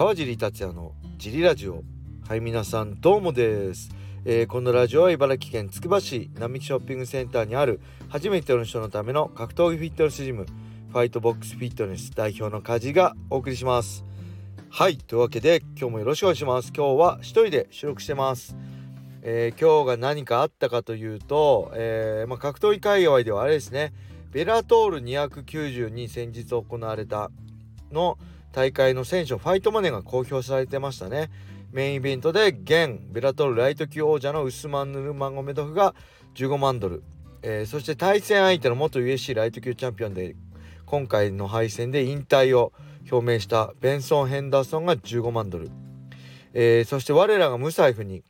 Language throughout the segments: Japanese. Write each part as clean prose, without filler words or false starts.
川尻達也のジリラジオ。はい、皆さんどうもです。このラジオは茨城県つくば市並木ショッピングセンターにある初めての人のための格闘技フィットネスジム、ファイトボックスフィットネス代表の梶がお送りします。はい、というわけで今日もよろしくお願いします。今日は一人で収録してます。今日が何かあったかというと、格闘技界隈ではあれですね、ベラトール290に先日行われたの大会の選手ファイトマネーが公表されてましたね。メインイベントで現ベラトールライト級王者のウスマン・ヌルマゴメドフが$150,000、そして対戦相手の元 UFC ライト級チャンピオンで今回の敗戦で引退を表明したベンソン・ヘンダーソンが$150,000、そして我らがムサイフに、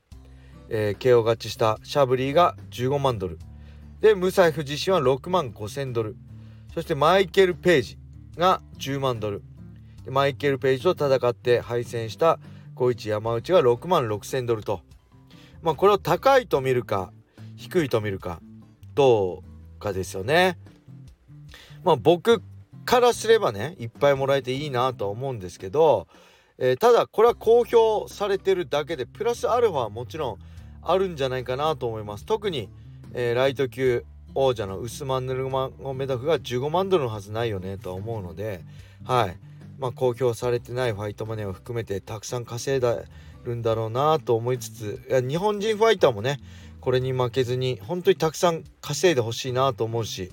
KO 勝ちしたシャブリーが$150,000でムサイフ自身は$65,000、そしてマイケル・ページが$100,000、マイケル・ページと戦って敗戦したゴイチ山内が$66,000と、これを高いと見るか低いと見るかどうかですよね。僕からすればね、いっぱいもらえていいなとは思うんですけど、ただこれは公表されてるだけでプラスアルファはもちろんあるんじゃないかなと思います。特に、ライト級王者のウスマン・ヌルマゴメドフが$150,000のはずないよねとは思うので、はい、公表されてないファイトマネーを含めてたくさん稼いでるんだろうなと思いつつ、いや日本人ファイターもねこれに負けずに本当にたくさん稼いでほしいなと思うし、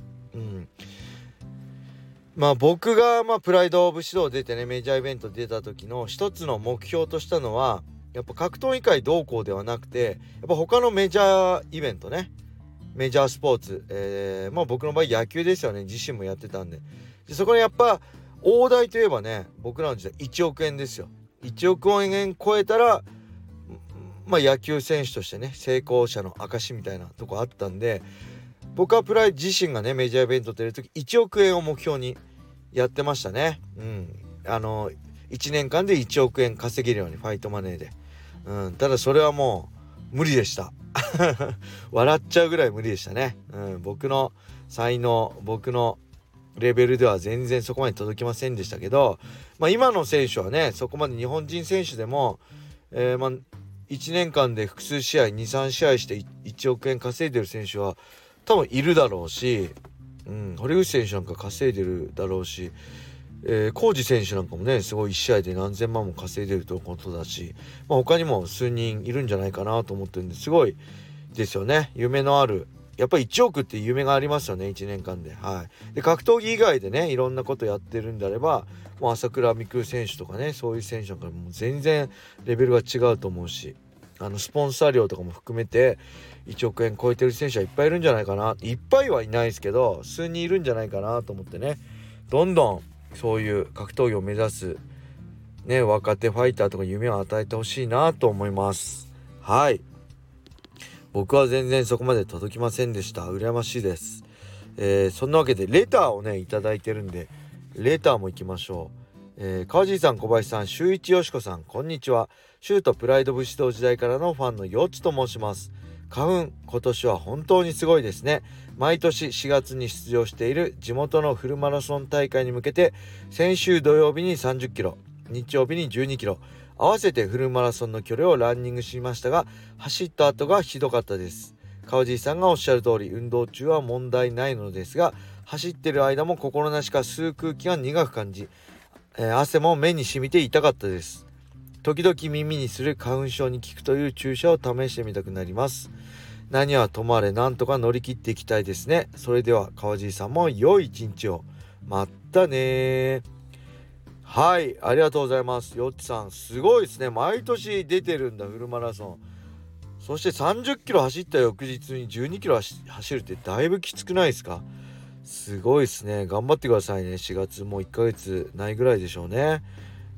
僕がプライドオブ指導出てねメジャーイベント出た時の一つの目標としたのはやっぱ格闘技界同行ではなくてやっぱ他のメジャーイベントね、メジャースポーツ、僕の場合野球ですよね、自身もやってたんで、そこにやっぱ大台といえばね、僕らの時代1億円ですよ。1億円超えたら、野球選手としてね成功者の証みたいなとこあったんで、僕はプライ自身がねメジャーイベント出る時1億円を目標にやってましたね。1年間で1億円稼げるようにファイトマネーで、ただそれはもう無理でした笑っちゃうぐらい無理でしたね、僕の才能、僕のレベルでは全然そこまで届きませんでしたけど、今の選手はねそこまで日本人選手でも、1年間で複数試合 2,3 試合して1億円稼いでる選手は多分いるだろうし、堀口選手なんか稼いでるだろうし、浩二選手なんかもねすごい1試合で何千万も稼いでるということだし、他にも数人いるんじゃないかなと思ってるんですごいですよね。夢のあるやっぱり1億って夢がありますよね、1年間で。はい。で、格闘技以外でねいろんなことやってるんであればもう朝倉未来選手とかねそういう選手なんかもう全然レベルが違うと思うし、スポンサー料とかも含めて1億円超えてる選手はいっぱいいるんじゃないかな、いっぱいはいないですけど数人いるんじゃないかなと思ってね、どんどんそういう格闘技を目指す、若手ファイターとか夢を与えてほしいなと思います。はい、僕は全然そこまで届きませんでした。羨ましいです、そんなわけでレターをねいただいてるんでレターもいきましょう。川尻さん、小林さん、周一よしこさん、こんにちは。シュートプライド武士道時代からのファンのよつと申します。花粉今年は本当にすごいですね。毎年4月に出場している地元のフルマラソン大会に向けて先週土曜日に30キロ、日曜日に12キロ、合わせてフルマラソンの距離をランニングしましたが走った後がひどかったです。川尻さんがおっしゃる通り運動中は問題ないのですが走ってる間も心なしか吸う空気が苦く感じ、汗も目に染みて痛かったです。時々耳にする花粉症に効くという注射を試してみたくなります。何はともあれなんとか乗り切っていきたいですね。それでは川尻さんも良い一日を。まったね。はい、ありがとうございます。よっちさんすごいですね、毎年出てるんだフルマラソン。そして30キロ走った翌日に12キロ走るってだいぶきつくないですか？すごいですね、頑張ってくださいね。4月もう1ヶ月ないぐらいでしょうね。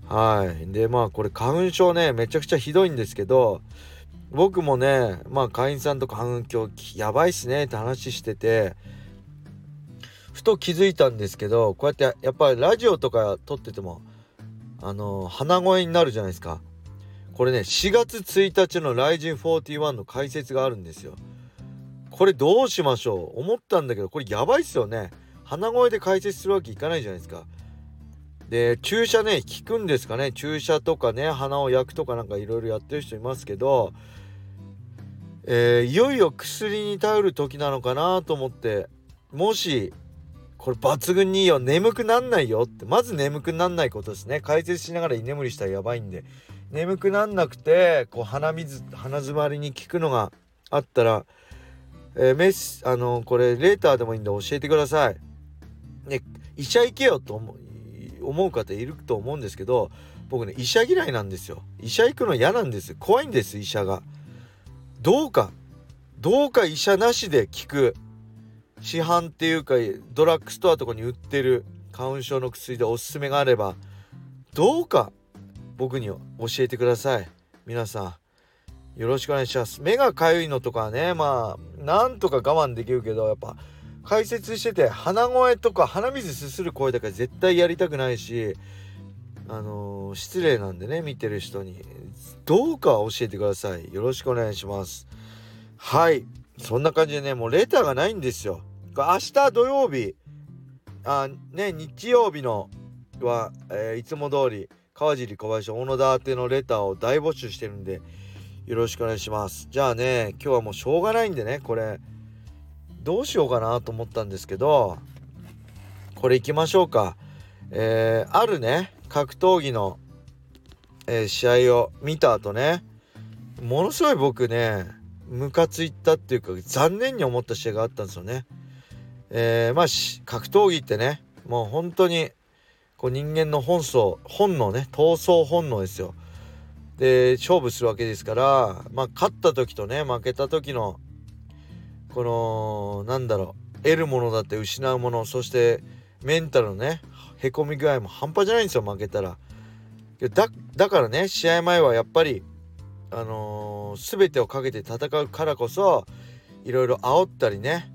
はい。でこれ花粉症ねめちゃくちゃひどいんですけど、僕もね会員さんと花粉症やばいっすねって話しててふと気づいたんですけど、こうやってやっぱりラジオとか撮ってても鼻声になるじゃないですか。これね4月1日のRyzen 41の解説があるんですよ。これどうしましょう思ったんだけど、これやばいっすよね。鼻声で解説するわけいかないじゃないですか。で注射ね効くんですかね、注射とかね鼻を焼くとかなんかいろいろやってる人いますけど、いよいよ薬に頼る時なのかなと思って、もしこれ抜群にいいよ、眠くなんないよって、まず眠くなんないことですね。解説しながら居眠りしたらやばいんで、眠くなんなくてこう鼻詰まりに効くのがあったら、これレーターでもいいんで教えてください、ね、医者行けよと思う方いると思うんですけど、僕ね医者嫌いなんですよ。医者行くの嫌なんです。怖いんです。医者がどうか医者なしで効く市販っていうかドラッグストアとかに売ってる花粉症の薬でおすすめがあればどうか僕に教えてください。皆さんよろしくお願いします。目がかゆいのとかはね、まあなんとか我慢できるけど、やっぱ解説してて鼻声とか鼻水すする声だから絶対やりたくないし、失礼なんでね、見てる人にどうか教えてください。よろしくお願いします。はい、そんな感じでね、もうレターがないんですよ。明日土曜日日曜日のは、いつも通り川尻小林小野田宛てのレターを大募集してるんでよろしくお願いします。じゃあね、今日はもうしょうがないんでね、これどうしようかなと思ったんですけど、これいきましょうか。あるね格闘技の、試合を見た後ね、ものすごい僕ねムカついたっていうか残念に思った試合があったんですよね。格闘技ってね、もう本当にこう人間の本能ね、闘争本能ですよ。で勝負するわけですから、勝った時とね負けた時のこの得るものだって失うもの、そしてメンタルのねへこみ具合も半端じゃないんですよ負けたら。だからね試合前はやっぱり全てをかけて戦うからこそいろいろ煽ったりね、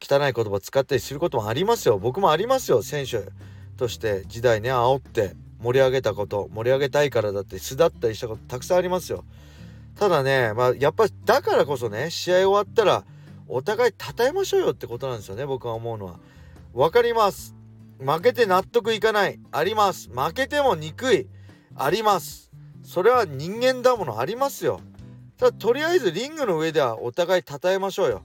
汚い言葉使ったりすることもありますよ。僕もありますよ。選手として時代ね煽って盛り上げたこと、盛り上げたいからだって巣立ったりしたことたくさんありますよ。ただね、やっぱりだからこそね試合終わったらお互い讃えましょうよってことなんですよね。僕が思うのは、分かります、負けて納得いかないあります、負けても憎いあります、それは人間だものありますよ。ただとりあえずリングの上ではお互い讃えましょうよ。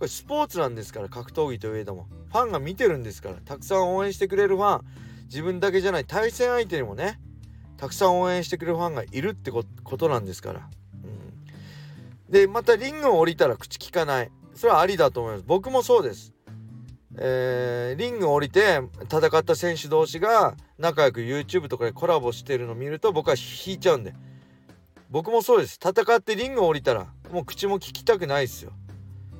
これスポーツなんですから、格闘技といえどもファンが見てるんですから、たくさん応援してくれるファン、自分だけじゃない対戦相手にもねたくさん応援してくれるファンがいるってことなんですから、でまたリングを降りたら口利かない、それはありだと思います。僕もそうです。リングを降りて戦った選手同士が仲良く YouTube とかでコラボしてるのを見ると僕は引いちゃうんで、僕もそうです。戦ってリングを降りたらもう口も聞きたくないですよ。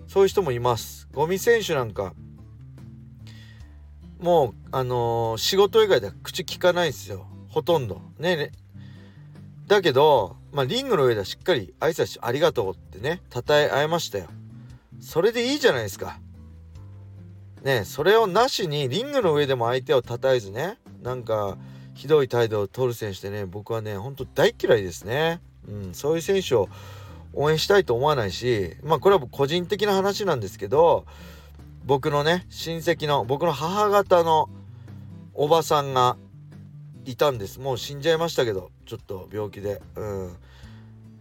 そういう人もいます。ゴミ選手なんかもう仕事以外では口聞かないですよほとんどね。だけどリングの上ではしっかり挨拶し、ありがとうってね讃え合いましたよ。それでいいじゃないですかね。それをなしにリングの上でも相手を讃えずね、なんかひどい態度を取る選手でね、僕はね本当大嫌いですね。そういう選手を応援したいと思わないし、これは個人的な話なんですけど、僕のね親戚の僕の母方のおばさんがいたんです。もう死んじゃいましたけど、ちょっと病気で、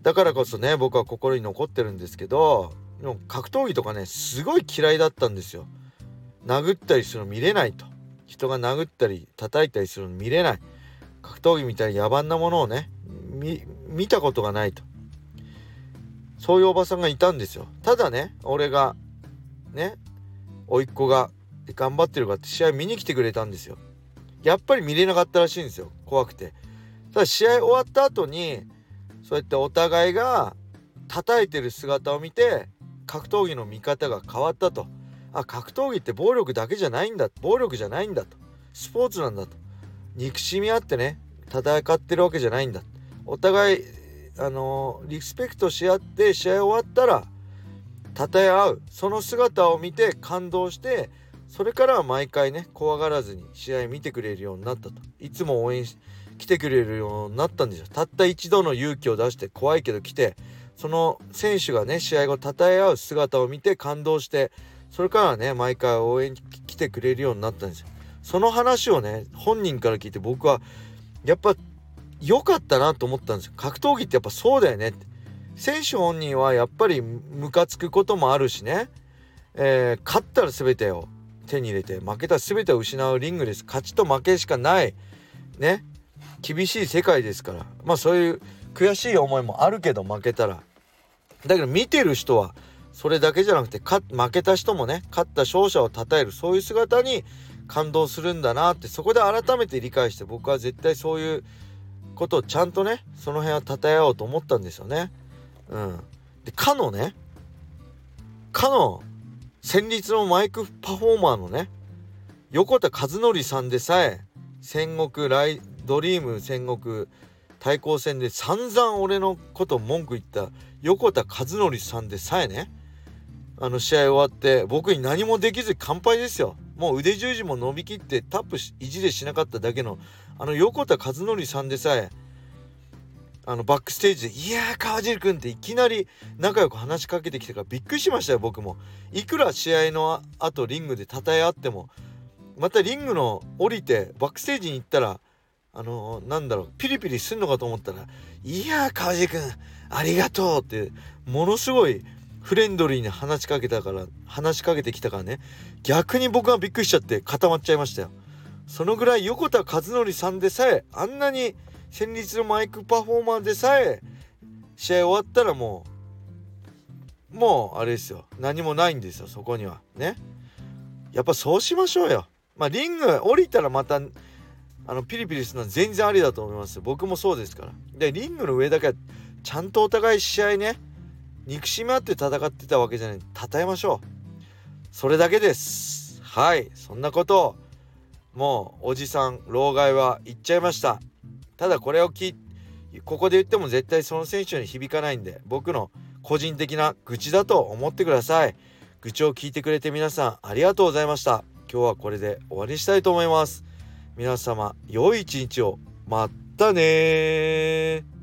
だからこそね僕は心に残ってるんですけど、でも格闘技とかねすごい嫌いだったんですよ。殴ったりするの見れないと、人が殴ったり叩いたりするの見れない、格闘技みたいな野蛮なものをね見たことがないと、そういうおばさんがいたんですよ。ただね俺がね甥っ子が頑張ってるかって試合見に来てくれたんですよ。やっぱり見れなかったらしいんですよ、怖くて。ただ試合終わった後にそうやってお互いが叩いてる姿を見て格闘技の見方が変わったと、格闘技って暴力だけじゃないんだ、暴力じゃないんだと、スポーツなんだと、憎しみあってね戦ってるわけじゃないんだ、お互いリスペクトし合って試合終わったら讃え合う、その姿を見て感動して、それからは毎回ね怖がらずに試合見てくれるようになったと、いつも応援し来てくれるようになったんですよ。たった一度の勇気を出して怖いけど来て、その選手がね試合後讃え合う姿を見て感動して、それからはね毎回応援来てくれるようになったんですよ。その話をね本人から聞いて、僕はやっぱ良かったなと思ったんですよ。格闘技ってやっぱそうだよねって、選手本人はやっぱりムカつくこともあるしね、勝ったら全てを手に入れて、負けたら全てを失うリングです。勝ちと負けしかないね、厳しい世界ですから、まあそういう悔しい思いもあるけど、負けたらだけど、見てる人はそれだけじゃなくて、負けた人もね、勝った勝者を称える、そういう姿に感動するんだなって、そこで改めて理解して、僕は絶対そういうことをちゃんとね、その辺は称え合おうと思ったんですよね。うん。で、かの戦慄のマイクパフォーマーのね、横田和則さんでさえ、戦国ドリーム戦国対抗戦で散々俺のこと文句言った横田和則さんでさえね、あの試合終わって僕に何もできず完敗ですよ。もう腕十字も伸びきってタップ意地でしなかっただけのあの横田和則さんでさえ、あのバックステージでいやー川尻君っていきなり仲良く話しかけてきたからびっくりしましたよ。僕もいくら試合のあとリングで称え合っても、またリングの降りてバックステージに行ったらピリピリすんのかと思ったら、いやー川尻君ありがとうってものすごいフレンドリーに話しかけてきたからね、逆に僕はびっくりしちゃって固まっちゃいましたよ。そのぐらい横田和則さんでさえ、あんなに戦慄のマイクパフォーマーでさえ、試合終わったらもうあれですよ、何もないんですよそこにはね。やっぱそうしましょうよ。まあリング降りたらまたピリピリするのは全然ありだと思います。僕もそうですから。でリングの上だけはちゃんとお互い試合ね、憎しみ合って戦ってたわけじゃない、称えましょう。それだけです。はい、そんなことをもうおじさん老害は言っちゃいました。ただこれをここで言っても絶対その選手に響かないんで、僕の個人的な愚痴だと思ってください。愚痴を聞いてくれて皆さんありがとうございました。今日はこれで終わりにしたいと思います。皆様良い一日を。まったねー。